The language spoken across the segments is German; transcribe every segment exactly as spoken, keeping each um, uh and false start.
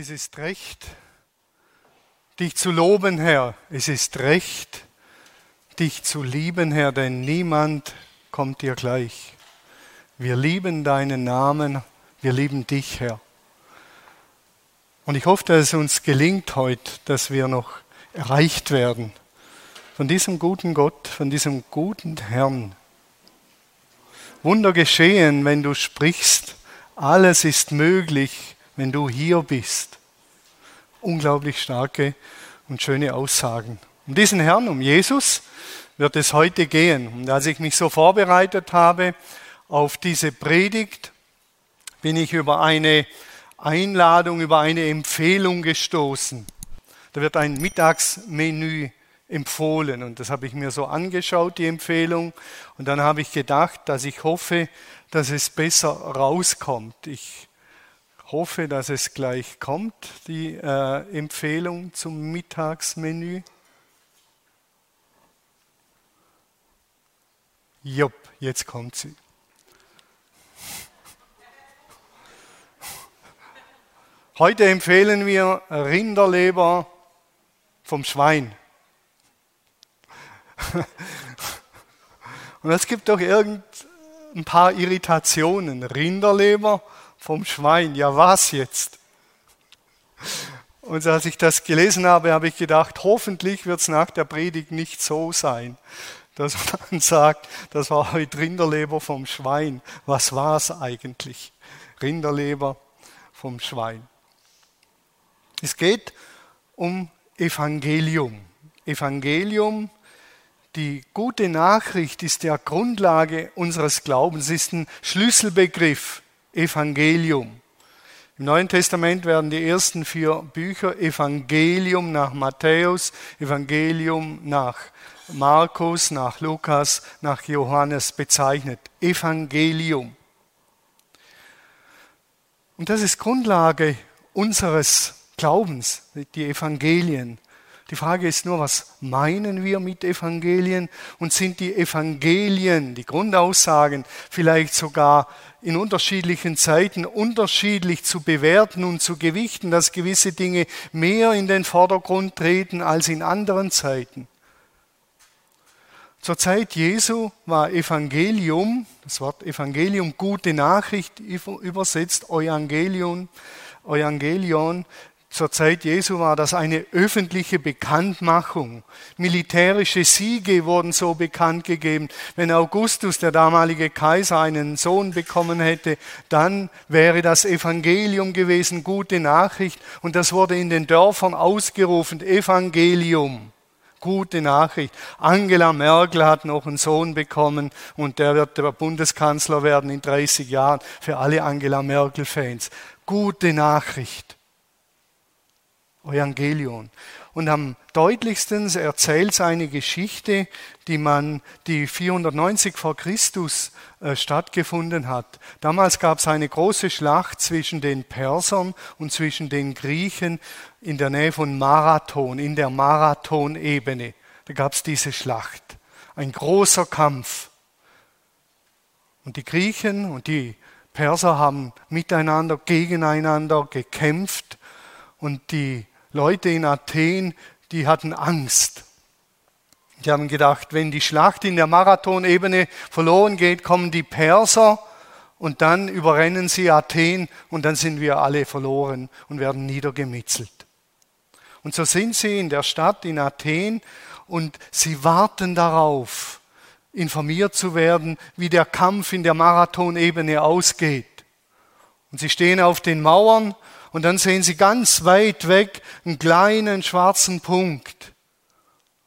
es ist recht, dich zu loben, Herr. Es ist recht, dich zu lieben, Herr, denn niemand kommt dir gleich. Wir lieben deinen Namen, wir lieben dich, Herr. Und ich hoffe, dass es uns gelingt heute, dass wir noch erreicht werden von diesem guten Gott, von diesem guten Herrn. Wunder geschehen, wenn du sprichst, alles ist möglich, wenn du hier bist. Unglaublich starke und schöne Aussagen. Um diesen Herrn, um Jesus, wird es heute gehen. Und als ich mich so vorbereitet habe auf diese Predigt, bin ich über eine Einladung, über eine Empfehlung gestoßen. Da wird ein Mittagsmenü empfohlen und das habe ich mir so angeschaut, die Empfehlung. Und dann habe ich gedacht, dass ich hoffe, dass es besser rauskommt. Ich hoffe, dass es gleich kommt, die äh, Empfehlung zum Mittagsmenü. Jupp, jetzt kommt sie. Heute empfehlen wir Rinderleber vom Schwein. Und es gibt doch irgend ein paar Irritationen. Rinderleber vom Schwein, ja was jetzt? Und als ich das gelesen habe, habe ich gedacht, hoffentlich wird es nach der Predigt nicht so sein, dass man sagt, das war heute Rinderleber vom Schwein. Was war es eigentlich? Rinderleber vom Schwein. Es geht um Evangelium. Evangelium, die gute Nachricht ist ja Grundlage unseres Glaubens, ist ein Schlüsselbegriff. Evangelium. Im Neuen Testament werden die ersten vier Bücher, Evangelium nach Matthäus, Evangelium nach Markus, nach Lukas, nach Johannes bezeichnet. Evangelium. Und das ist Grundlage unseres Glaubens, die Evangelien. Die Frage ist nur, was meinen wir mit Evangelien? Und sind die Evangelien, die Grundaussagen, vielleicht sogar in unterschiedlichen Zeiten unterschiedlich zu bewerten und zu gewichten, dass gewisse Dinge mehr in den Vordergrund treten als in anderen Zeiten? Zur Zeit Jesu war Evangelium, das Wort Evangelium, gute Nachricht übersetzt, Evangelion, Evangelion. Zur Zeit Jesu war das eine öffentliche Bekanntmachung. Militärische Siege wurden so bekannt gegeben. Wenn Augustus, der damalige Kaiser, einen Sohn bekommen hätte, dann wäre das Evangelium gewesen, gute Nachricht. Und das wurde in den Dörfern ausgerufen, Evangelium, gute Nachricht. Angela Merkel hat noch einen Sohn bekommen und der wird der Bundeskanzler werden in dreißig Jahren für alle Angela Merkel-Fans. Gute Nachricht. Evangelion. Und am deutlichsten erzählt es eine Geschichte, die man, die vierhundertneunzig vor Christus äh, stattgefunden hat. Damals gab es eine große Schlacht zwischen den Persern und zwischen den Griechen in der Nähe von Marathon, in der Marathonebene. Da gab es diese Schlacht. Ein großer Kampf. Und die Griechen und die Perser haben miteinander, gegeneinander gekämpft und die Leute in Athen, die hatten Angst. Die haben gedacht, wenn die Schlacht in der Marathonebene verloren geht, kommen die Perser und dann überrennen sie Athen und dann sind wir alle verloren und werden niedergemetzelt. Und so sind sie in der Stadt in Athen und sie warten darauf, informiert zu werden, wie der Kampf in der Marathonebene ausgeht. Und sie stehen auf den Mauern. Und dann sehen sie ganz weit weg einen kleinen schwarzen Punkt.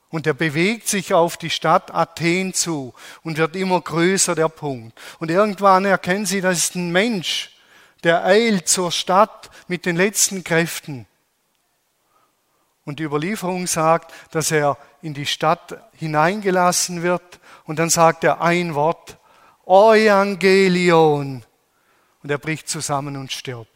Und der bewegt sich auf die Stadt Athen zu und wird immer größer, der Punkt. Und irgendwann erkennen sie, das ist ein Mensch, der eilt zur Stadt mit den letzten Kräften. Und die Überlieferung sagt, dass er in die Stadt hineingelassen wird. Und dann sagt er ein Wort, Evangelion. Und er bricht zusammen und stirbt.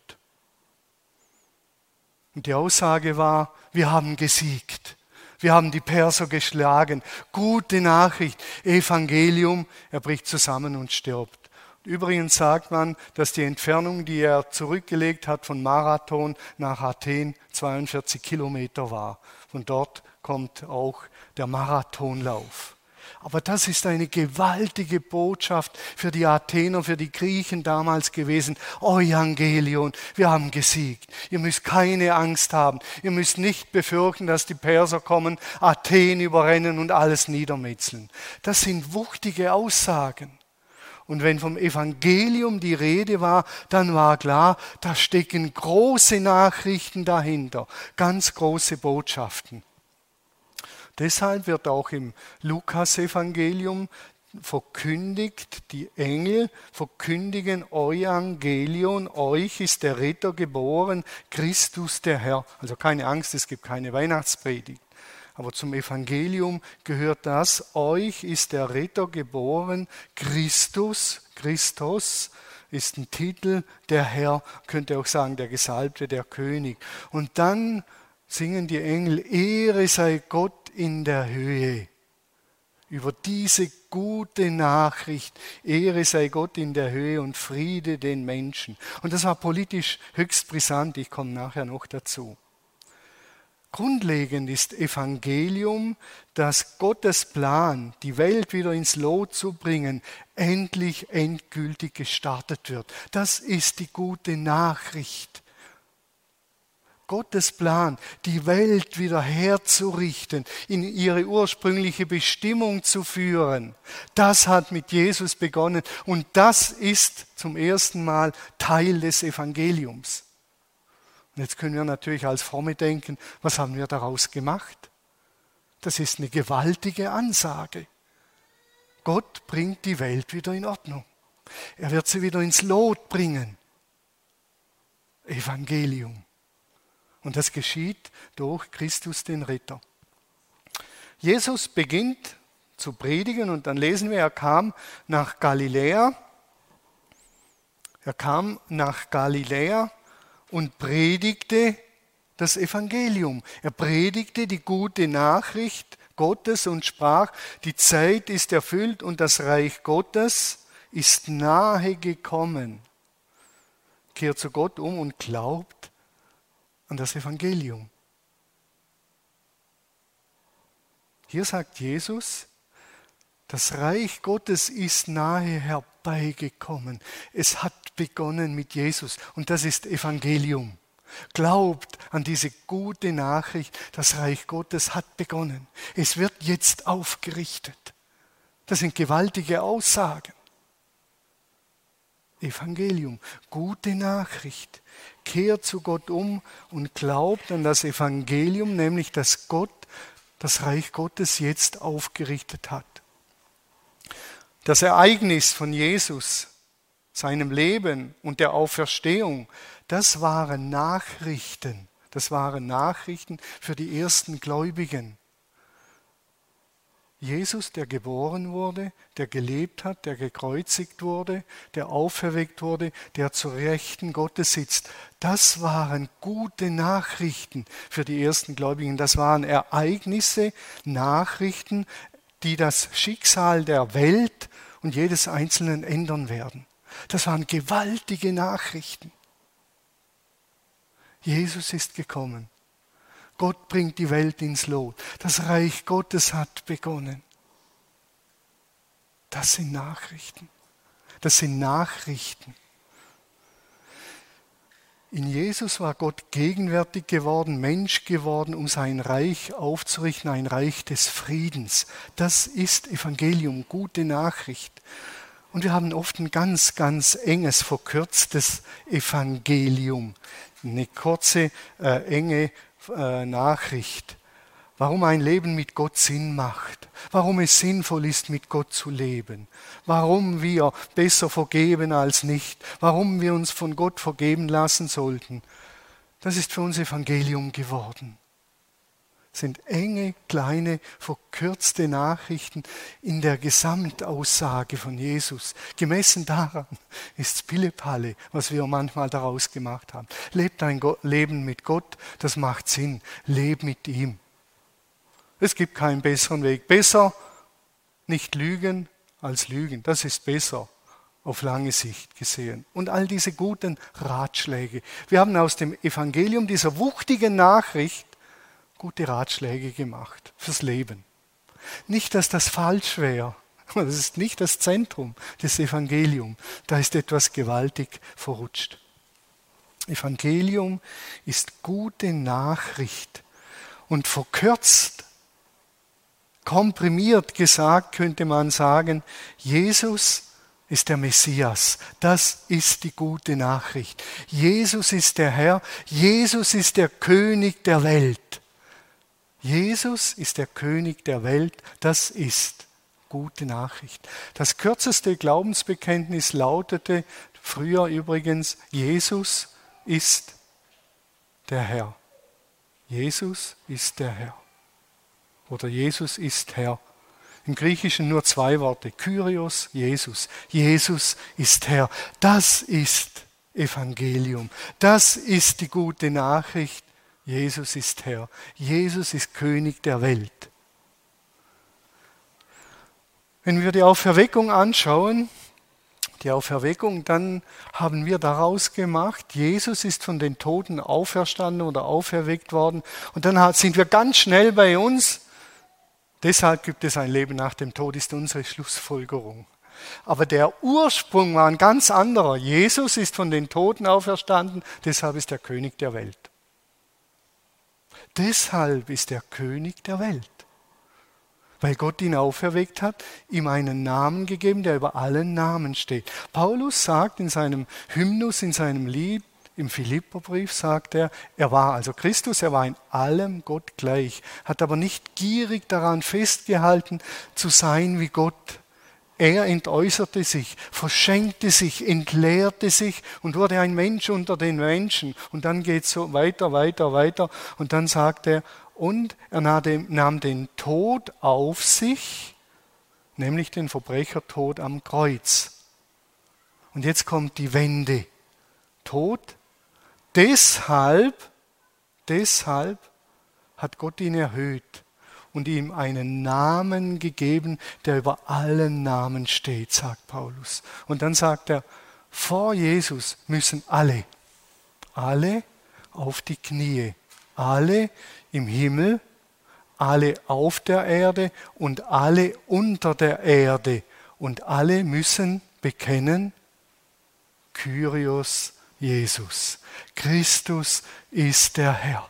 Und die Aussage war, wir haben gesiegt. Wir haben die Perser geschlagen. Gute Nachricht, Evangelium, er bricht zusammen und stirbt. Übrigens sagt man, dass die Entfernung, die er zurückgelegt hat von Marathon nach Athen, zweiundvierzig Kilometer war. Von dort kommt auch der Marathonlauf. Aber das ist eine gewaltige Botschaft für die Athener, für die Griechen damals gewesen. Evangelion, wir haben gesiegt. Ihr müsst keine Angst haben. Ihr müsst nicht befürchten, dass die Perser kommen, Athen überrennen und alles niedermetzeln. Das sind wuchtige Aussagen. Und wenn vom Evangelium die Rede war, dann war klar, da stecken große Nachrichten dahinter, ganz große Botschaften. Deshalb wird auch im Lukas-Evangelium verkündigt, die Engel verkündigen Evangelion, euch ist der Retter geboren, Christus der Herr. Also keine Angst, es gibt keine Weihnachtspredigt. Aber zum Evangelium gehört das, euch ist der Retter geboren, Christus, Christos ist ein Titel, der Herr, könnt ihr auch sagen, der Gesalbte, der König. Und dann singen die Engel, Ehre sei Gott in der Höhe. Über diese gute Nachricht, Ehre sei Gott in der Höhe und Friede den Menschen. Und das war politisch höchst brisant, ich komme nachher noch dazu. Grundlegend ist Evangelium, dass Gottes Plan, die Welt wieder ins Lot zu bringen, endlich endgültig gestartet wird. Das ist die gute Nachricht. Gottes Plan, die Welt wieder herzurichten, in ihre ursprüngliche Bestimmung zu führen, das hat mit Jesus begonnen und das ist zum ersten Mal Teil des Evangeliums. Jetzt können wir natürlich als Fromme denken, was haben wir daraus gemacht? Das ist eine gewaltige Ansage. Gott bringt die Welt wieder in Ordnung. Er wird sie wieder ins Lot bringen. Evangelium. Und das geschieht durch Christus den Retter. Jesus beginnt zu predigen und dann lesen wir, er kam nach Galiläa. Er kam nach Galiläa. Und predigte das Evangelium. Er predigte die gute Nachricht Gottes und sprach, die Zeit ist erfüllt und das Reich Gottes ist nahe gekommen. Kehrt zu Gott um und glaubt an das Evangelium. Hier sagt Jesus, das Reich Gottes ist nahe herbeigekommen. Es hat begonnen mit Jesus und das ist Evangelium. Glaubt an diese gute Nachricht, das Reich Gottes hat begonnen. Es wird jetzt aufgerichtet. Das sind gewaltige Aussagen. Evangelium, gute Nachricht. Kehrt zu Gott um und glaubt an das Evangelium, nämlich dass Gott das Reich Gottes jetzt aufgerichtet hat. Das Ereignis von Jesus, seinem Leben und der Auferstehung, das waren Nachrichten. Das waren Nachrichten für die ersten Gläubigen. Jesus, der geboren wurde, der gelebt hat, der gekreuzigt wurde, der auferweckt wurde, der zur Rechten Gottes sitzt. Das waren gute Nachrichten für die ersten Gläubigen. Das waren Ereignisse, Nachrichten, die das Schicksal der Welt und jedes Einzelnen ändern werden. Das waren gewaltige Nachrichten. Jesus ist gekommen. Gott bringt die Welt ins Lot. Das Reich Gottes hat begonnen. Das sind Nachrichten. Das sind Nachrichten. In Jesus war Gott gegenwärtig geworden, Mensch geworden, um sein Reich aufzurichten, ein Reich des Friedens. Das ist Evangelium, gute Nachricht. Und wir haben oft ein ganz, ganz enges, verkürztes Evangelium, eine kurze, äh, enge äh, Nachricht. Warum ein Leben mit Gott Sinn macht, warum es sinnvoll ist, mit Gott zu leben, warum wir besser vergeben als nicht, warum wir uns von Gott vergeben lassen sollten. Das ist für uns Evangelium geworden. Das sind enge, kleine, verkürzte Nachrichten in der Gesamtaussage von Jesus. Gemessen daran ist es Pillepalle, was wir manchmal daraus gemacht haben. Leb dein Leben mit Gott, das macht Sinn. Leb mit ihm. Es gibt keinen besseren Weg. Besser nicht lügen als lügen. Das ist besser. auf lange Sicht gesehen. Und all diese guten Ratschläge. Wir haben aus dem Evangelium, dieser wuchtigen Nachricht, gute Ratschläge gemacht fürs Leben. Nicht, dass das falsch wäre. Das ist nicht das Zentrum des Evangeliums. Da ist etwas gewaltig verrutscht. Evangelium ist gute Nachricht. Und verkürzt, komprimiert gesagt, könnte man sagen, Jesus ist der Messias. Das ist die gute Nachricht. Jesus ist der Herr. Jesus ist der König der Welt. Jesus ist der König der Welt. Das ist gute Nachricht. Das kürzeste Glaubensbekenntnis lautete früher übrigens, Jesus ist der Herr. Jesus ist der Herr. Oder Jesus ist Herr. Im Griechischen nur zwei Worte. Kyrios, Jesus. Jesus ist Herr. Das ist Evangelium. Das ist die gute Nachricht. Jesus ist Herr. Jesus ist König der Welt. Wenn wir die Auferweckung anschauen, die Auferweckung, dann haben wir daraus gemacht, Jesus ist von den Toten auferstanden oder auferweckt worden. Und dann sind wir ganz schnell bei uns. Deshalb gibt es ein Leben nach dem Tod, ist unsere Schlussfolgerung. Aber der Ursprung war ein ganz anderer. Jesus ist von den Toten auferstanden, deshalb ist er König der Welt. Deshalb ist er König der Welt. Weil Gott ihn auferweckt hat, ihm einen Namen gegeben, der über allen Namen steht. Paulus sagt in seinem Hymnus, in seinem Lied, im Philipperbrief sagt er, er war also Christus, er war in allem Gott gleich, hat aber nicht gierig daran festgehalten, zu sein wie Gott. Er entäußerte sich, verschenkte sich, entleerte sich und wurde ein Mensch unter den Menschen. Und dann geht es so weiter, weiter, weiter. Und dann sagt er, und er nahm den Tod auf sich, nämlich den Verbrechertod am Kreuz. Und jetzt kommt die Wende. Tod. Deshalb, deshalb hat Gott ihn erhöht und ihm einen Namen gegeben, der über allen Namen steht, sagt Paulus. Und dann sagt er, vor Jesus müssen alle, alle auf die Knie, alle im Himmel, alle auf der Erde und alle unter der Erde. Und alle müssen bekennen, Kyrios Jesus. Christus ist der Herr.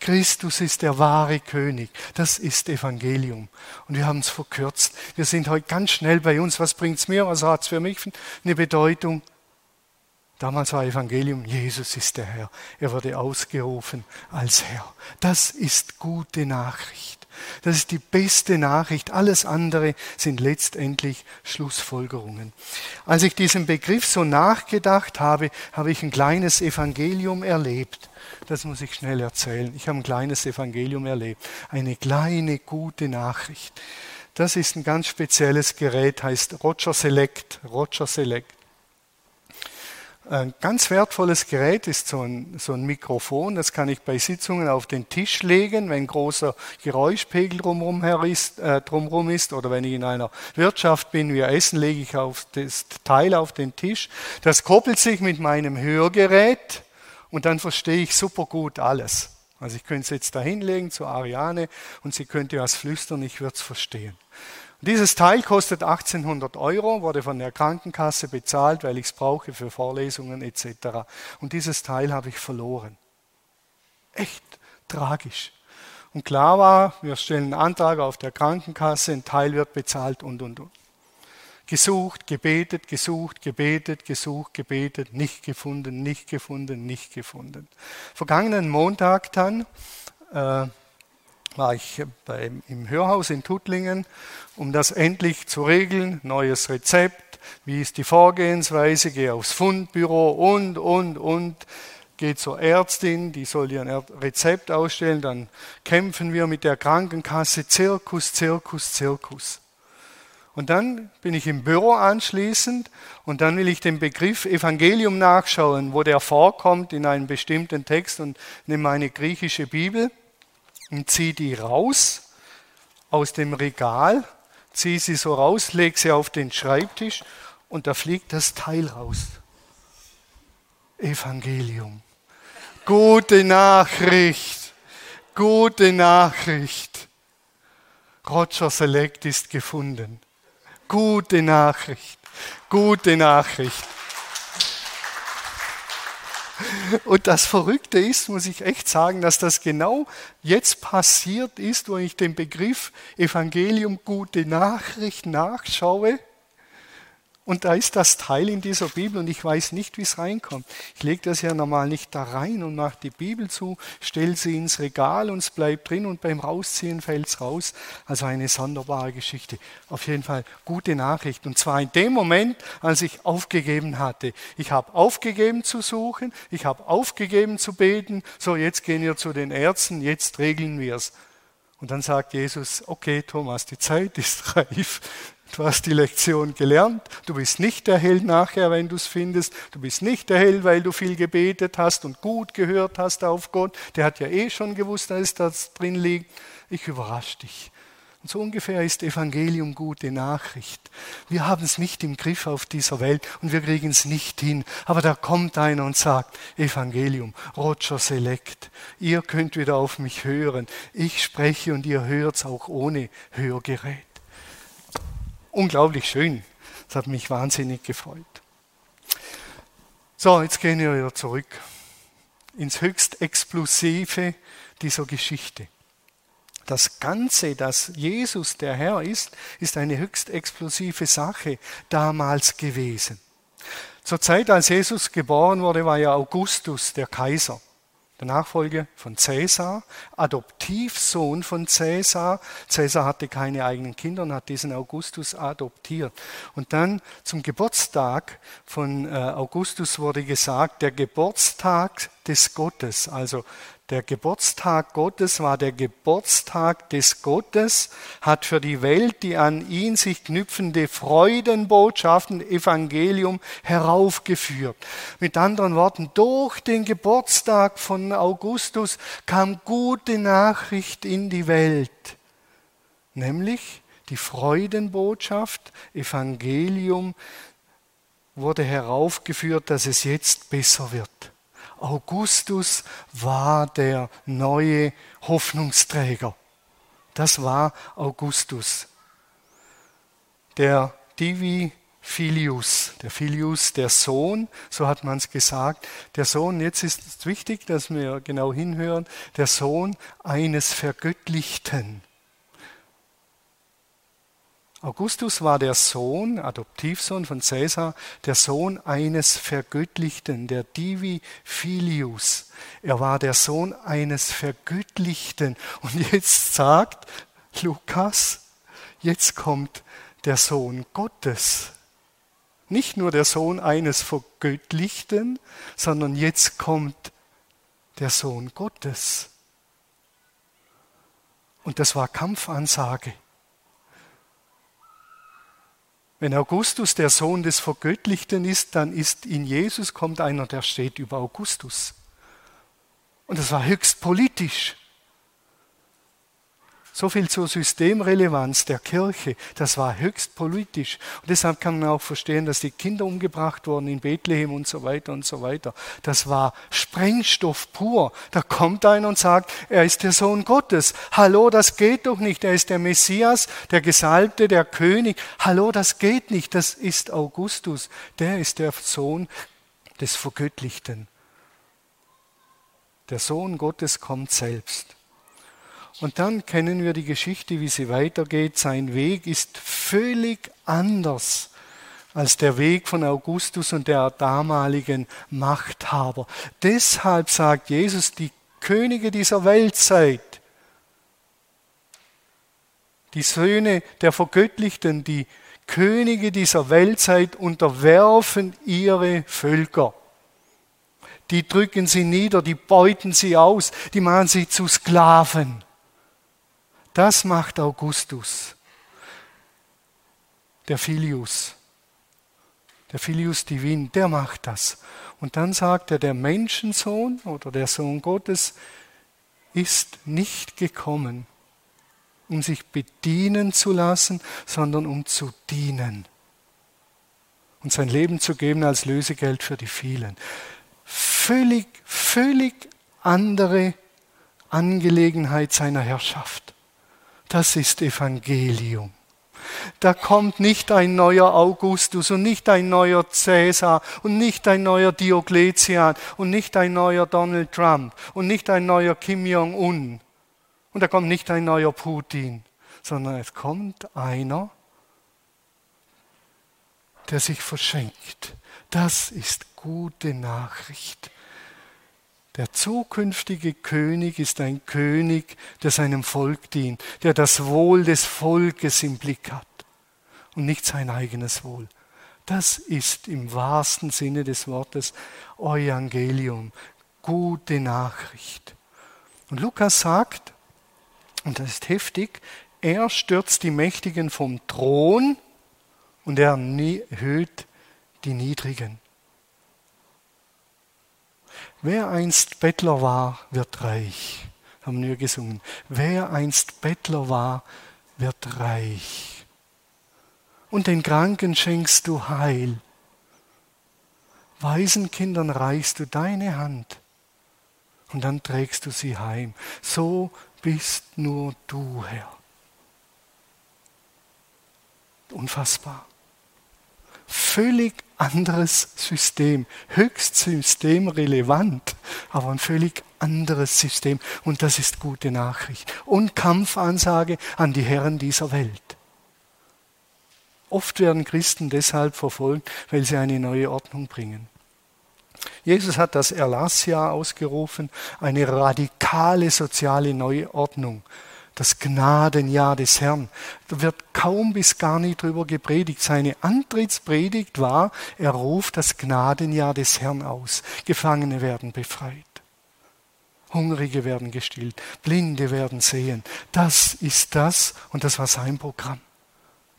Christus ist der wahre König. Das ist Evangelium. Und wir haben es verkürzt. Wir sind heute ganz schnell bei uns. Was bringt es mir? Was hat es für mich eine Bedeutung? Damals war Evangelium, Jesus ist der Herr. Er wurde ausgerufen als Herr. Das ist gute Nachricht. Das ist die beste Nachricht. Alles andere sind letztendlich Schlussfolgerungen. Als ich diesem Begriff so nachgedacht habe, habe ich ein kleines Evangelium erlebt. Das muss ich schnell erzählen. Ich habe ein kleines Evangelium erlebt. Eine kleine gute Nachricht. Das ist ein ganz spezielles Gerät, heißt Roger Select. Roger Select. Ein ganz wertvolles Gerät ist so ein, so ein Mikrofon, das kann ich bei Sitzungen auf den Tisch legen, wenn großer Geräuschpegel drumherum ist, äh, drumherum ist oder wenn ich in einer Wirtschaft bin, wir essen, lege ich auf das Teil auf den Tisch. Das koppelt sich mit meinem Hörgerät und dann verstehe ich super gut alles. Also ich könnte es jetzt da hinlegen zu Ariane und sie könnte was flüstern, ich würde es verstehen. Dieses Teil kostet achtzehnhundert Euro, wurde von der Krankenkasse bezahlt, weil ich es brauche für Vorlesungen et cetera. Und dieses Teil habe ich verloren. Echt tragisch. Und klar war, wir stellen einen Antrag auf der Krankenkasse, ein Teil wird bezahlt und, und, und. Gesucht, gebetet, gesucht, gebetet, gesucht, gebetet, nicht gefunden, nicht gefunden, nicht gefunden. Vergangenen Montag dann... Äh, war ich beim, im Hörhaus in Tuttlingen, um das endlich zu regeln, neues Rezept, wie ist die Vorgehensweise, gehe aufs Fundbüro und, und, und, gehe zur Ärztin, die soll ihr ein Rezept ausstellen, dann kämpfen wir mit der Krankenkasse, Zirkus, Zirkus, Zirkus. Und dann bin ich im Büro anschließend und dann will ich den Begriff Evangelium nachschauen, wo der vorkommt in einem bestimmten Text und nehme meine griechische Bibel und ziehe die raus aus dem Regal, ziehe sie so raus, lege sie auf den Schreibtisch und da fliegt das Teil raus. Evangelium. Gute Nachricht. Gute Nachricht. Roger Select ist gefunden. Gute Nachricht. Gute Nachricht. Und das Verrückte ist, muss ich echt sagen, dass das genau jetzt passiert ist, wo ich den Begriff Evangelium, gute Nachricht nachschaue. Und da ist das Teil in dieser Bibel und ich weiß nicht, wie es reinkommt. Ich lege das ja normal nicht da rein und mache die Bibel zu, stelle sie ins Regal und es bleibt drin und beim Rausziehen fällt es raus. Also eine sonderbare Geschichte. Auf jeden Fall gute Nachricht. Und zwar in dem Moment, als ich aufgegeben hatte. Ich habe aufgegeben zu suchen, ich habe aufgegeben zu beten. So, jetzt gehen wir zu den Ärzten, jetzt regeln wir es. Und dann sagt Jesus, okay Thomas, die Zeit ist reif. Du hast die Lektion gelernt, du bist nicht der Held nachher, wenn du es findest, du bist nicht der Held, weil du viel gebetet hast und gut gehört hast auf Gott, der hat ja eh schon gewusst, dass das drin liegt, ich überrasche dich. Und so ungefähr ist Evangelium gute Nachricht. Wir haben es nicht im Griff auf dieser Welt und wir kriegen es nicht hin, aber da kommt einer und sagt, Evangelium, Roger Select, ihr könnt wieder auf mich hören, ich spreche und ihr hört es auch ohne Hörgerät. Unglaublich schön. Das hat mich wahnsinnig gefreut. So, jetzt gehen wir wieder zurück ins höchst Explosive dieser Geschichte. Das Ganze, dass Jesus der Herr ist, ist eine höchst explosive Sache damals gewesen. Zur Zeit, als Jesus geboren wurde, war ja Augustus der Kaiser. Der Nachfolger von Cäsar, Adoptivsohn von Cäsar. Cäsar hatte keine eigenen Kinder und hat diesen Augustus adoptiert. Und dann zum Geburtstag von Augustus wurde gesagt, der Geburtstag des Gottes. Also der Geburtstag Gottes war der Geburtstag des Gottes, hat für die Welt die an ihn sich knüpfende Freudenbotschaften, Evangelium, heraufgeführt. Mit anderen Worten, durch den Geburtstag von Augustus kam gute Nachricht in die Welt, nämlich die Freudenbotschaft, Evangelium, wurde heraufgeführt, dass es jetzt besser wird. Augustus war der neue Hoffnungsträger. Das war Augustus. Der Divi Filius, der Filius, der Sohn, so hat man es gesagt. Der Sohn, jetzt ist es wichtig, dass wir genau hinhören, der Sohn eines Vergöttlichten. Augustus war der Sohn, Adoptivsohn von Cäsar, der Sohn eines Vergöttlichten, der Divi Filius. Er war der Sohn eines Vergöttlichten. Und jetzt sagt Lukas, jetzt kommt der Sohn Gottes. Nicht nur der Sohn eines Vergöttlichten, sondern jetzt kommt der Sohn Gottes. Und das war Kampfansage. Wenn Augustus der Sohn des Vergöttlichten ist, dann ist in Jesus kommt einer, der steht über Augustus. Und das war höchst politisch. So viel zur Systemrelevanz der Kirche. Das war höchst politisch. Und deshalb kann man auch verstehen, dass die Kinder umgebracht wurden in Bethlehem und so weiter und so weiter. Das war Sprengstoff pur. Da kommt einer und sagt, er ist der Sohn Gottes. Hallo, das geht doch nicht. Er ist der Messias, der Gesalbte, der König. Hallo, das geht nicht. Das ist Augustus. Der ist der Sohn des Vergöttlichten. Der Sohn Gottes kommt selbst. Und dann kennen wir die Geschichte, wie sie weitergeht. Sein Weg ist völlig anders als der Weg von Augustus und der damaligen Machthaber. Deshalb sagt Jesus, die Könige dieser Welt seid, die Söhne der Vergöttlichten, die Könige dieser Welt seid, unterwerfen ihre Völker. Die drücken sie nieder, die beuten sie aus, die machen sie zu Sklaven. Das macht Augustus, der Filius, der Filius Divin, der macht das. Und dann sagt er, der Menschensohn oder der Sohn Gottes ist nicht gekommen, um sich bedienen zu lassen, sondern um zu dienen und sein Leben zu geben als Lösegeld für die vielen. Völlig, völlig andere Angelegenheit seiner Herrschaft. Das ist Evangelium. Da kommt nicht ein neuer Augustus und nicht ein neuer Cäsar und nicht ein neuer Diokletian und nicht ein neuer Donald Trump und nicht ein neuer Kim Jong-un und da kommt nicht ein neuer Putin, sondern es kommt einer, der sich verschenkt. Das ist gute Nachricht. Der zukünftige König ist ein König, der seinem Volk dient, der das Wohl des Volkes im Blick hat und nicht sein eigenes Wohl. Das ist im wahrsten Sinne des Wortes Evangelium, gute Nachricht. Und Lukas sagt, und das ist heftig, er stürzt die Mächtigen vom Thron und er erhöht die Niedrigen. Wer einst Bettler war, wird reich, haben wir gesungen. Wer einst Bettler war, wird reich. Und den Kranken schenkst du Heil. Waisenkindern reichst du deine Hand und dann trägst du sie heim. So bist nur du, Herr. Unfassbar. Völlig anderes System, höchst systemrelevant, aber ein völlig anderes System. Und das ist gute Nachricht. Und Kampfansage an die Herren dieser Welt. Oft werden Christen deshalb verfolgt, weil sie eine neue Ordnung bringen. Jesus hat das Erlassjahr ausgerufen, eine radikale soziale Neuordnung. Das Gnadenjahr des Herrn. Da wird kaum bis gar nicht drüber gepredigt. Seine Antrittspredigt war, er ruft das Gnadenjahr des Herrn aus. Gefangene werden befreit. Hungrige werden gestillt. Blinde werden sehen. Das ist das und das war sein Programm.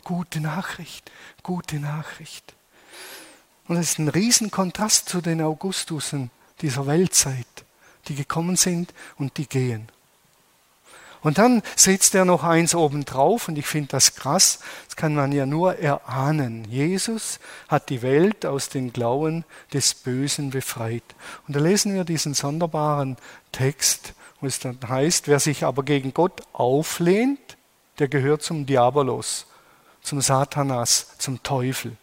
Gute Nachricht, gute Nachricht. Und das ist ein Riesenkontrast zu den Augustussen dieser Weltzeit, die gekommen sind und die gehen. Und dann setzt er noch eins obendrauf und ich finde das krass, das kann man ja nur erahnen. Jesus hat die Welt aus den Klauen des Bösen befreit. Und da lesen wir diesen sonderbaren Text, wo es dann heißt, wer sich aber gegen Gott auflehnt, der gehört zum Diabolos, zum Satanas, zum Teufel.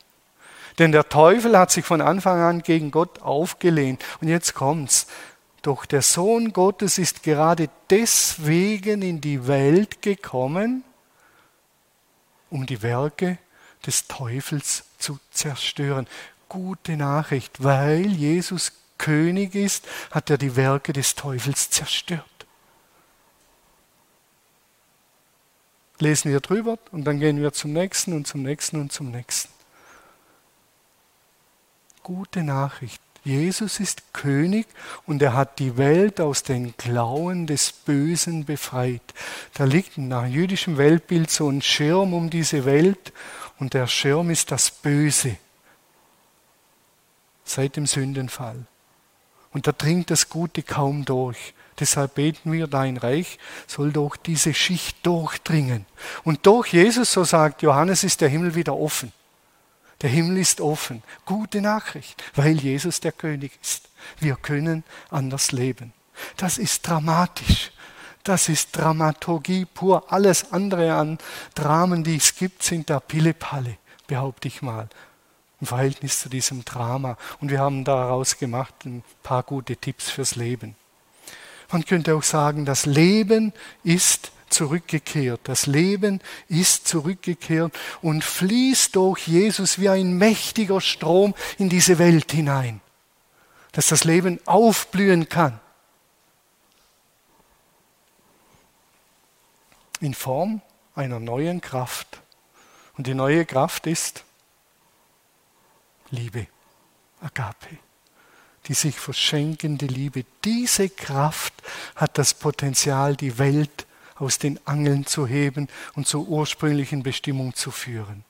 Denn der Teufel hat sich von Anfang an gegen Gott aufgelehnt. Und jetzt kommt's. Doch der Sohn Gottes ist gerade deswegen in die Welt gekommen, um die Werke des Teufels zu zerstören. Gute Nachricht, weil Jesus König ist, hat er die Werke des Teufels zerstört. Lesen wir drüber und dann gehen wir zum nächsten und zum nächsten und zum nächsten. Gute Nachricht. Jesus ist König und er hat die Welt aus den Klauen des Bösen befreit. Da liegt nach jüdischem Weltbild so ein Schirm um diese Welt und der Schirm ist das Böse seit dem Sündenfall. Und da dringt das Gute kaum durch. Deshalb beten wir, dein Reich soll durch diese Schicht durchdringen. Und durch Jesus, so sagt Johannes, ist der Himmel wieder offen. Der Himmel ist offen. Gute Nachricht, weil Jesus der König ist. Wir können anders leben. Das ist dramatisch. Das ist Dramaturgie pur. Alles andere an Dramen, die es gibt, sind da Pillepalle, behaupte ich mal. Im Verhältnis zu diesem Drama. Und wir haben daraus gemacht ein paar gute Tipps fürs Leben. Man könnte auch sagen, das Leben ist zurückgekehrt. Das Leben ist zurückgekehrt und fließt durch Jesus wie ein mächtiger Strom in diese Welt hinein, dass das Leben aufblühen kann. In Form einer neuen Kraft. Und die neue Kraft ist Liebe, Agape. Die sich verschenkende Liebe. Diese Kraft hat das Potenzial, die Welt zu aus den Angeln zu heben und zur ursprünglichen Bestimmung zu führen.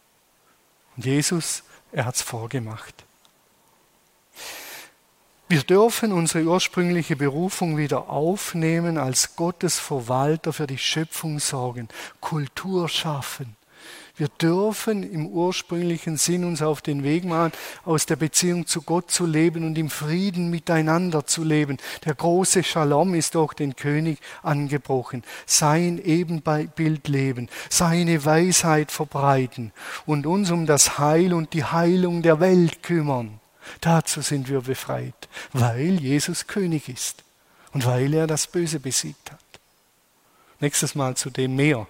Und Jesus, er hat's vorgemacht. Wir dürfen unsere ursprüngliche Berufung wieder aufnehmen, als Gottes Verwalter für die Schöpfung sorgen, Kultur schaffen, Wir dürfen im ursprünglichen Sinn uns auf den Weg machen, aus der Beziehung zu Gott zu leben und im Frieden miteinander zu leben. Der große Shalom ist durch den König angebrochen. Sein Ebenbild leben, seine Weisheit verbreiten und uns um das Heil und die Heilung der Welt kümmern. Dazu sind wir befreit, weil Jesus König ist und weil er das Böse besiegt hat. Nächstes Mal zu dem mehr.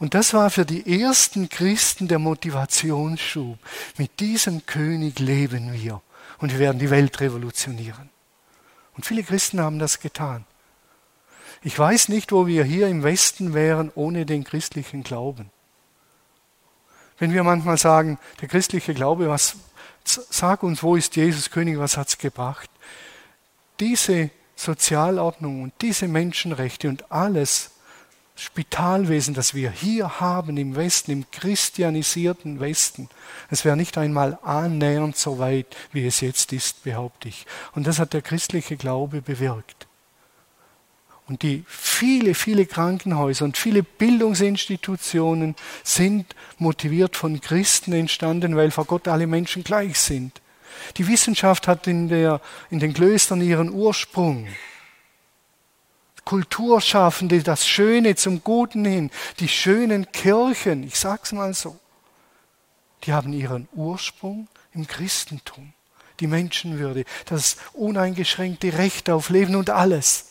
Und das war für die ersten Christen der Motivationsschub. Mit diesem König leben wir und wir werden die Welt revolutionieren. Und viele Christen haben das getan. Ich weiß nicht, wo wir hier im Westen wären ohne den christlichen Glauben. Wenn wir manchmal sagen, der christliche Glaube, was, sag uns, wo ist Jesus König, was hat es gebracht? Diese Sozialordnung und diese Menschenrechte und alles, Spitalwesen, das wir hier haben im Westen, im christianisierten Westen, es wäre nicht einmal annähernd so weit, wie es jetzt ist, behaupte ich. Und das hat der christliche Glaube bewirkt. Und die viele, viele Krankenhäuser und viele Bildungsinstitutionen sind motiviert von Christen entstanden, weil vor Gott alle Menschen gleich sind. Die Wissenschaft hat in, der, in den Klöstern ihren Ursprung. Kulturschaffende, das Schöne zum Guten hin, die schönen Kirchen, ich sage es mal so, die haben ihren Ursprung im Christentum. Die Menschenwürde, das uneingeschränkte Recht auf Leben und alles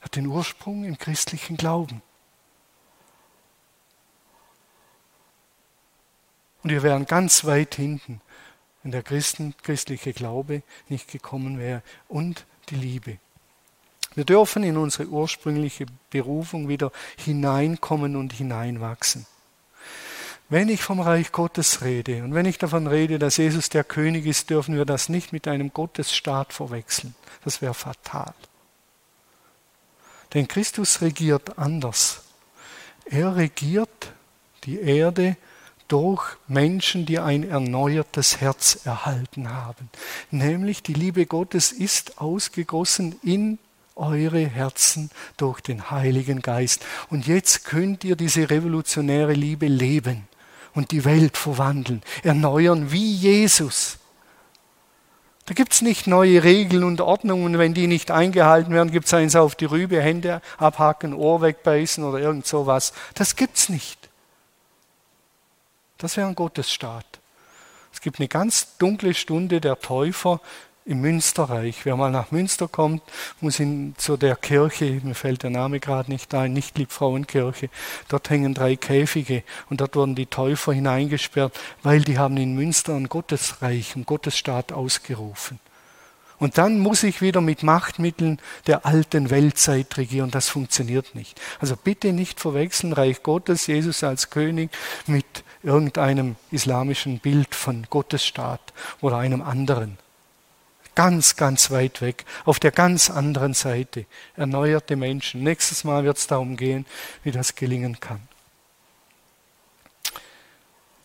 hat den Ursprung im christlichen Glauben. Und wir wären ganz weit hinten, wenn der Christen, christliche Glaube nicht gekommen wäre und die Liebe. Wir dürfen in unsere ursprüngliche Berufung wieder hineinkommen und hineinwachsen. Wenn ich vom Reich Gottes rede und wenn ich davon rede, dass Jesus der König ist, dürfen wir das nicht mit einem Gottesstaat verwechseln. Das wäre fatal. Denn Christus regiert anders. Er regiert die Erde durch Menschen, die ein erneuertes Herz erhalten haben. Nämlich die Liebe Gottes ist ausgegossen in eure Herzen durch den Heiligen Geist. Und jetzt könnt ihr diese revolutionäre Liebe leben und die Welt verwandeln, erneuern wie Jesus. Da gibt es nicht neue Regeln und Ordnungen, wenn die nicht eingehalten werden, gibt es eins auf die Rübe, Hände abhacken, Ohr wegbeißen oder irgend sowas. Das gibt es nicht. Das wäre ein Gottesstaat. Es gibt eine ganz dunkle Stunde der Täufer im Münsterreich. Wer mal nach Münster kommt, muss hin zu der Kirche, mir fällt der Name gerade nicht ein, Nicht-Liebfrauenkirche. Dort hängen drei Käfige und dort wurden die Täufer hineingesperrt, weil die haben in Münster ein Gottesreich, einen Gottesstaat ausgerufen. Und dann muss ich wieder mit Machtmitteln der alten Weltzeit regieren. Das funktioniert nicht. Also bitte nicht verwechseln Reich Gottes, Jesus als König mit irgendeinem islamischen Bild von Gottesstaat oder einem anderen. Ganz, ganz weit weg, auf der ganz anderen Seite, erneuerte Menschen. Nächstes Mal wird es darum gehen, wie das gelingen kann.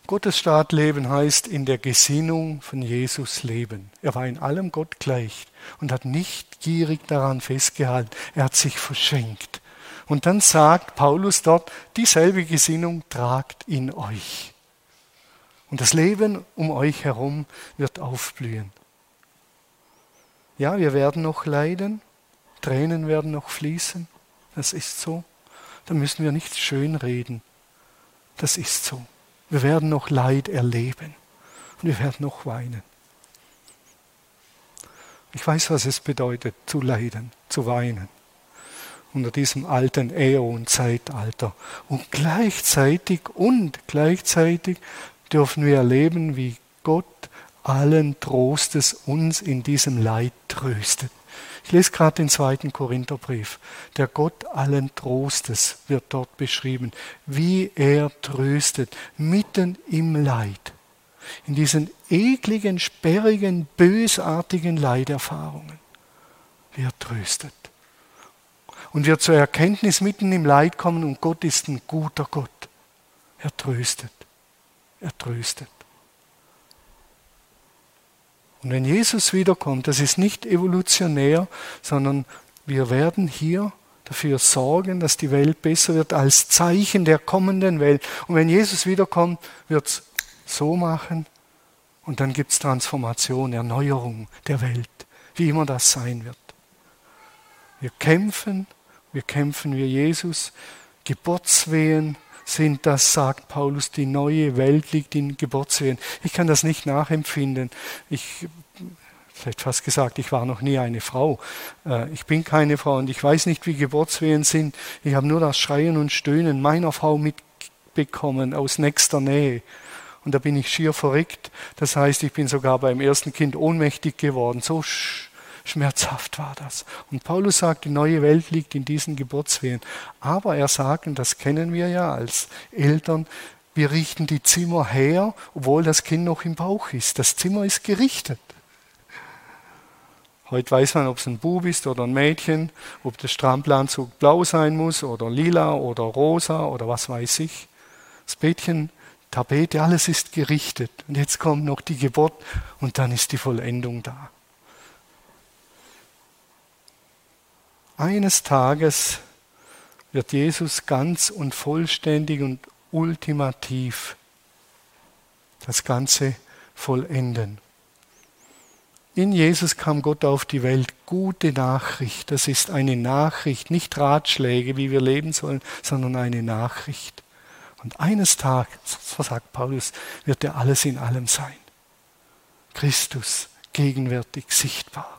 Gottes Staat leben heißt in der Gesinnung von Jesus leben. Er war in allem Gott gleich und hat nicht gierig daran festgehalten. Er hat sich verschenkt. Und dann sagt Paulus dort, dieselbe Gesinnung tragt in euch. Und das Leben um euch herum wird aufblühen. Ja, wir werden noch leiden, Tränen werden noch fließen, das ist so. Da müssen wir nicht schönreden, das ist so. Wir werden noch Leid erleben und wir werden noch weinen. Ich weiß, was es bedeutet, zu leiden, zu weinen, unter diesem alten Äon-Zeitalter. Und gleichzeitig und gleichzeitig dürfen wir erleben, wie Gott allen Trostes uns in diesem Leid tröstet. Ich lese gerade den zweiten Korintherbrief. Der Gott allen Trostes wird dort beschrieben, wie er tröstet, mitten im Leid, in diesen ekligen, sperrigen, bösartigen Leiderfahrungen. Er tröstet. Und wir zur Erkenntnis mitten im Leid kommen und Gott ist ein guter Gott. Er tröstet. Er tröstet. Und wenn Jesus wiederkommt, das ist nicht evolutionär, sondern wir werden hier dafür sorgen, dass die Welt besser wird, als Zeichen der kommenden Welt. Und wenn Jesus wiederkommt, wird es so machen und dann gibt es Transformation, Erneuerung der Welt, wie immer das sein wird. Wir kämpfen, wir kämpfen wie Jesus. Geburtswehen sind das, sagt Paulus, die neue Welt liegt in Geburtswehen. Ich kann das nicht nachempfinden. Ich vielleicht fast gesagt, ich war noch nie eine Frau. Ich bin keine Frau und ich weiß nicht, wie Geburtswehen sind. Ich habe nur das Schreien und Stöhnen meiner Frau mitbekommen aus nächster Nähe. Und da bin ich schier verrückt. Das heißt, ich bin sogar beim ersten Kind ohnmächtig geworden. So schmerzhaft war das. Und Paulus sagt, die neue Welt liegt in diesen Geburtswehen. Aber er sagt, und das kennen wir ja als Eltern, wir richten die Zimmer her, obwohl das Kind noch im Bauch ist. Das Zimmer ist gerichtet. Heute weiß man, ob es ein Bub ist oder ein Mädchen, ob der Strandplanzug blau sein muss oder lila oder rosa oder was weiß ich. Das Bettchen, Tapete, alles ist gerichtet. Und jetzt kommt noch die Geburt und dann ist die Vollendung da. Eines Tages wird Jesus ganz und vollständig und ultimativ das Ganze vollenden. In Jesus kam Gott auf die Welt. Gute Nachricht. Das ist eine Nachricht, nicht Ratschläge, wie wir leben sollen, sondern eine Nachricht. Und eines Tages, so sagt Paulus, wird er alles in allem sein. Christus, gegenwärtig, sichtbar.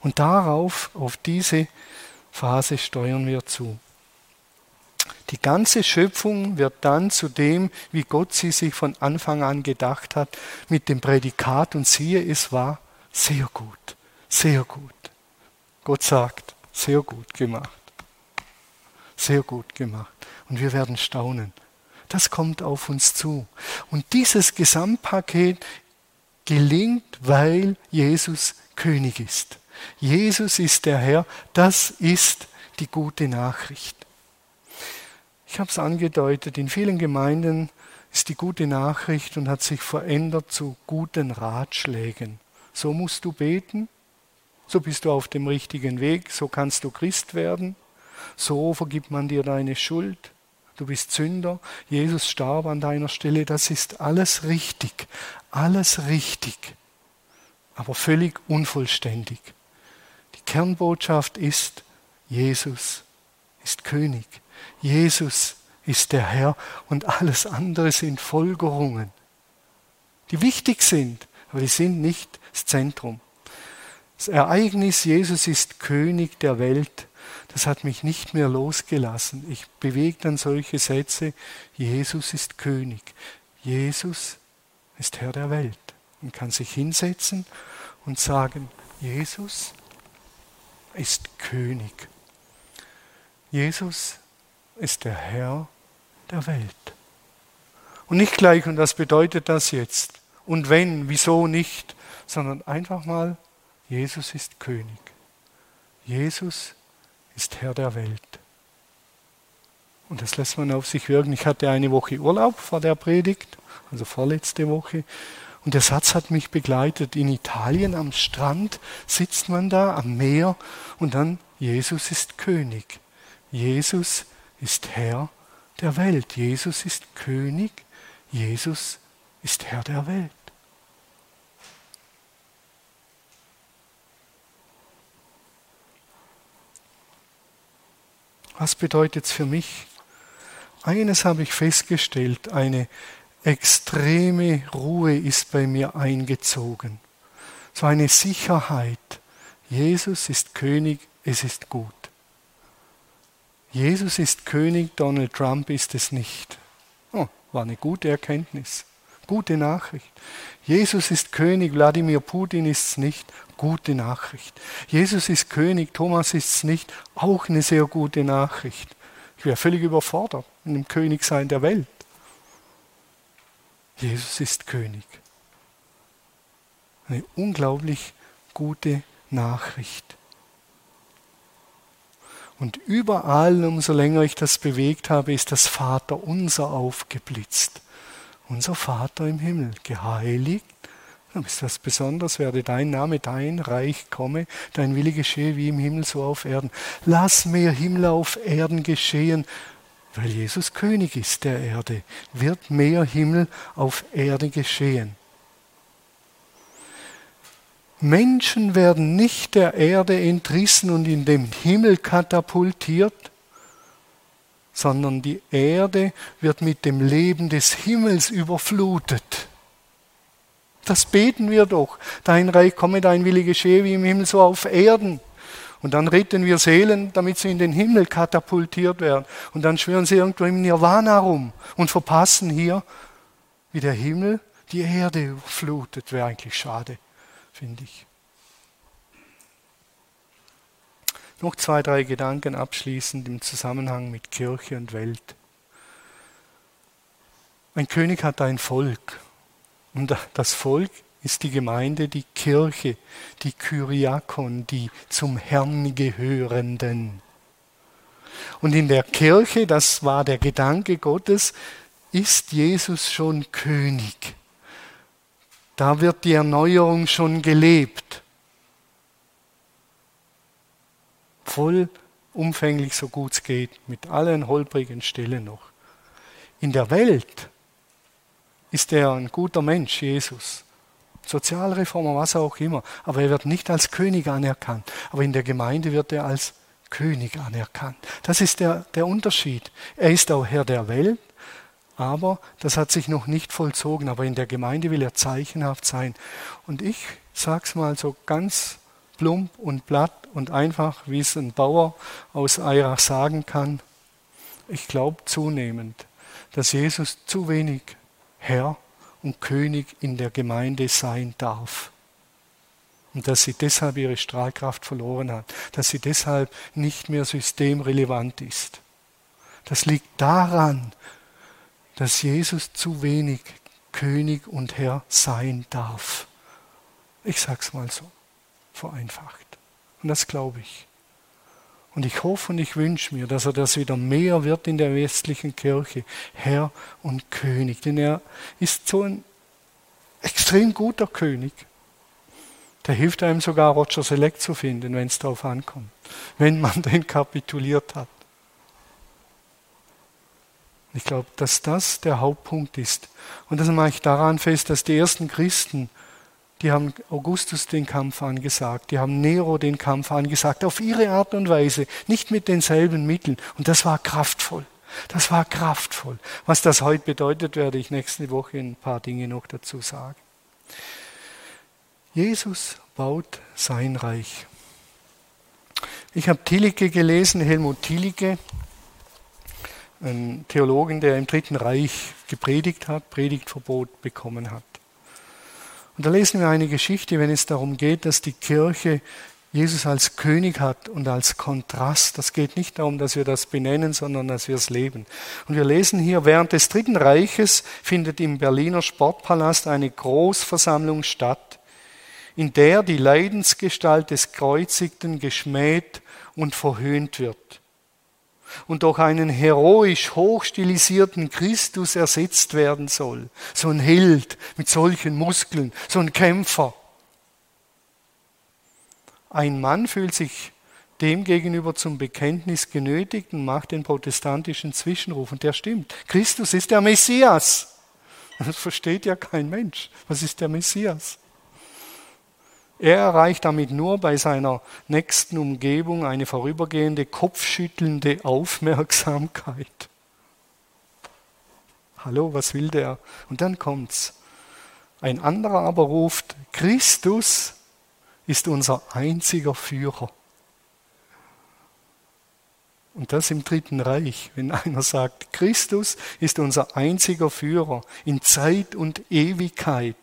Und darauf, auf diese Phase steuern wir zu. Die ganze Schöpfung wird dann zu dem, wie Gott sie sich von Anfang an gedacht hat, mit dem Prädikat und siehe, es war sehr gut, sehr gut. Gott sagt, sehr gut gemacht. Sehr gut gemacht. Und wir werden staunen. Das kommt auf uns zu. Und dieses Gesamtpaket gelingt, weil Jesus König ist. Jesus ist der Herr. Das ist die gute Nachricht. Ich habe es angedeutet, in vielen Gemeinden ist die gute Nachricht und hat sich verändert zu guten Ratschlägen. So musst du beten, so bist du auf dem richtigen Weg, so kannst du Christ werden, so vergibt man dir deine Schuld, du bist Sünder, Jesus starb an deiner Stelle, das ist alles richtig, alles richtig, aber völlig unvollständig. Die Kernbotschaft ist, Jesus ist König, Jesus ist der Herr und alles andere sind Folgerungen, die wichtig sind, aber die sind nicht das Zentrum. Das Ereignis, Jesus ist König der Welt, das hat mich nicht mehr losgelassen. Ich bewege dann solche Sätze, Jesus ist König, Jesus ist Herr der Welt. Man kann sich hinsetzen und sagen, Jesus ist König. Jesus ist der Herr der Welt. Und nicht gleich, und was bedeutet das jetzt? Und wenn, wieso nicht? Sondern einfach mal, Jesus ist König. Jesus ist Herr der Welt. Und das lässt man auf sich wirken. Ich hatte eine Woche Urlaub vor der Predigt, also vorletzte Woche. Und der Satz hat mich begleitet. In Italien am Strand sitzt man da am Meer und dann, Jesus ist König. Jesus ist Herr der Welt. Jesus ist König. Jesus ist Herr der Welt. Was bedeutet es für mich? Eines habe ich festgestellt, eine extreme Ruhe ist bei mir eingezogen. So eine Sicherheit. Jesus ist König, es ist gut. Jesus ist König, Donald Trump ist es nicht. Oh, war eine gute Erkenntnis. Gute Nachricht. Jesus ist König, Wladimir Putin ist es nicht. Gute Nachricht. Jesus ist König, Thomas ist es nicht. Auch eine sehr gute Nachricht. Ich wäre völlig überfordert mit dem Königsein der Welt. Jesus ist König. Eine unglaublich gute Nachricht. Und überall, umso länger ich das bewegt habe, ist das Vaterunser aufgeblitzt. Unser Vater im Himmel, geheiligt Du bist was Besonderes, werde dein Name, dein Reich komme, dein Wille geschehe wie im Himmel, so auf Erden. Lass mehr Himmel auf Erden geschehen, weil Jesus König ist der Erde, wird mehr Himmel auf Erde geschehen. Menschen werden nicht der Erde entrissen und in den Himmel katapultiert, sondern die Erde wird mit dem Leben des Himmels überflutet. Das beten wir doch. Dein Reich komme, dein Wille geschehe wie im Himmel, so auf Erden. Und dann retten wir Seelen, damit sie in den Himmel katapultiert werden. Und dann schwirren sie irgendwo im Nirvana rum und verpassen hier, wie der Himmel die Erde überflutet. Wäre eigentlich schade, finde ich. Noch zwei, drei Gedanken abschließend im Zusammenhang mit Kirche und Welt. Ein König hat ein Volk. Und das Volk ist die Gemeinde, die Kirche, die Kyriakon, die zum Herrn gehörenden. Und in der Kirche, das war der Gedanke Gottes, ist Jesus schon König. Da wird die Erneuerung schon gelebt. Vollumfänglich, so gut es geht, mit allen holprigen Stellen noch. In der Welt ist er ein guter Mensch, Jesus. Sozialreformer, was auch immer. Aber er wird nicht als König anerkannt. Aber in der Gemeinde wird er als König anerkannt. Das ist der, der Unterschied. Er ist auch Herr der Welt, aber das hat sich noch nicht vollzogen. Aber in der Gemeinde will er zeichenhaft sein. Und ich sage es mal so ganz plump und platt und einfach, wie es ein Bauer aus Eirach sagen kann. Ich glaube zunehmend, dass Jesus zu wenig Herr und König in der Gemeinde sein darf. Und dass sie deshalb ihre Strahlkraft verloren hat. Dass sie deshalb nicht mehr systemrelevant ist. Das liegt daran, dass Jesus zu wenig König und Herr sein darf. Ich sage es mal so. Vereinfacht. Und das glaube ich. Und ich hoffe und ich wünsche mir, dass er das wieder mehr wird in der westlichen Kirche. Herr und König. Denn er ist so ein extrem guter König. Der hilft einem sogar, Roger Select zu finden, wenn es darauf ankommt. Wenn man den kapituliert hat. Ich glaube, dass das der Hauptpunkt ist. Und das mache ich daran fest, dass die ersten Christen, die haben Augustus den Kampf angesagt, die haben Nero den Kampf angesagt, auf ihre Art und Weise, nicht mit denselben Mitteln. Und das war kraftvoll. Das war kraftvoll. Was das heute bedeutet, werde ich nächste Woche ein paar Dinge noch dazu sagen. Jesus baut sein Reich. Ich habe Thielicke gelesen, Helmut Thielicke, ein Theologen, der im Dritten Reich gepredigt hat, Predigtverbot bekommen hat. Und da lesen wir eine Geschichte, wenn es darum geht, dass die Kirche Jesus als König hat und als Kontrast. Das geht nicht darum, dass wir das benennen, sondern dass wir es leben. Und wir lesen hier, während des Dritten Reiches findet im Berliner Sportpalast eine Großversammlung statt, in der die Leidensgestalt des Kreuzigten geschmäht und verhöhnt wird und durch einen heroisch hochstilisierten Christus ersetzt werden soll. So ein Held mit solchen Muskeln, so ein Kämpfer. Ein Mann fühlt sich demgegenüber zum Bekenntnis genötigt und macht den protestantischen Zwischenruf. Und der stimmt. Christus ist der Messias. Das versteht ja kein Mensch. Was ist der Messias? Er erreicht damit nur bei seiner nächsten Umgebung eine vorübergehende, kopfschüttelnde Aufmerksamkeit. Hallo, was will der? Und dann kommt's. Ein anderer aber ruft, Christus ist unser einziger Führer. Und das im Dritten Reich, wenn einer sagt, Christus ist unser einziger Führer in Zeit und Ewigkeit.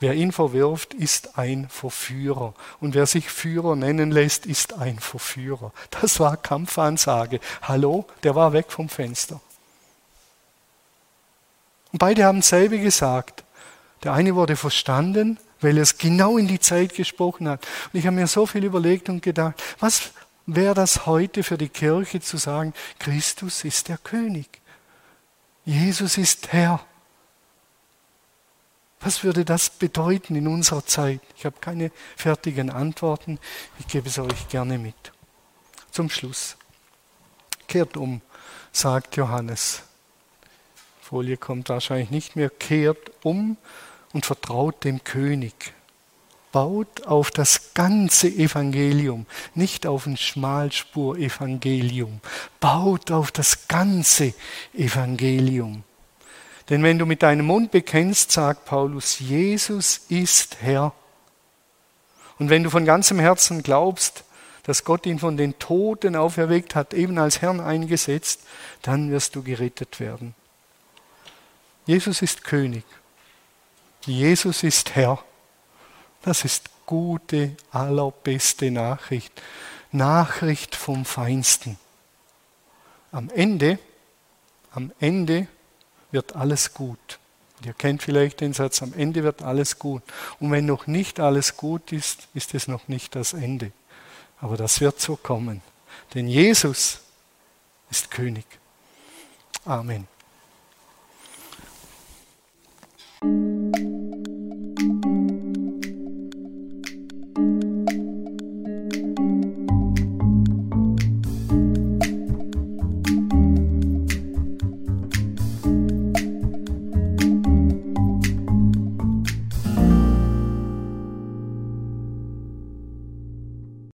Wer ihn verwirft, ist ein Verführer. Und wer sich Führer nennen lässt, ist ein Verführer. Das war Kampfansage. Hallo, der war weg vom Fenster. Und beide haben dasselbe gesagt. Der eine wurde verstanden, weil er es genau in die Zeit gesprochen hat. Und ich habe mir so viel überlegt und gedacht, was wäre das heute für die Kirche zu sagen, Christus ist der König. Jesus ist Herr. Was würde das bedeuten in unserer Zeit? Ich habe keine fertigen Antworten. Ich gebe es euch gerne mit. Zum Schluss. Kehrt um, sagt Johannes. Die Folie kommt wahrscheinlich nicht mehr. Kehrt um und vertraut dem König. Baut auf das ganze Evangelium, nicht auf ein Schmalspur-Evangelium. Baut auf das ganze Evangelium. Denn wenn du mit deinem Mund bekennst, sagt Paulus, Jesus ist Herr. Und wenn du von ganzem Herzen glaubst, dass Gott ihn von den Toten auferweckt hat, eben als Herrn eingesetzt, dann wirst du gerettet werden. Jesus ist König. Jesus ist Herr. Das ist gute, allerbeste Nachricht. Nachricht vom Feinsten. Am Ende, am Ende, wird alles gut. Und ihr kennt vielleicht den Satz, am Ende wird alles gut. Und wenn noch nicht alles gut ist, ist es noch nicht das Ende. Aber das wird so kommen. Denn Jesus ist König. Amen.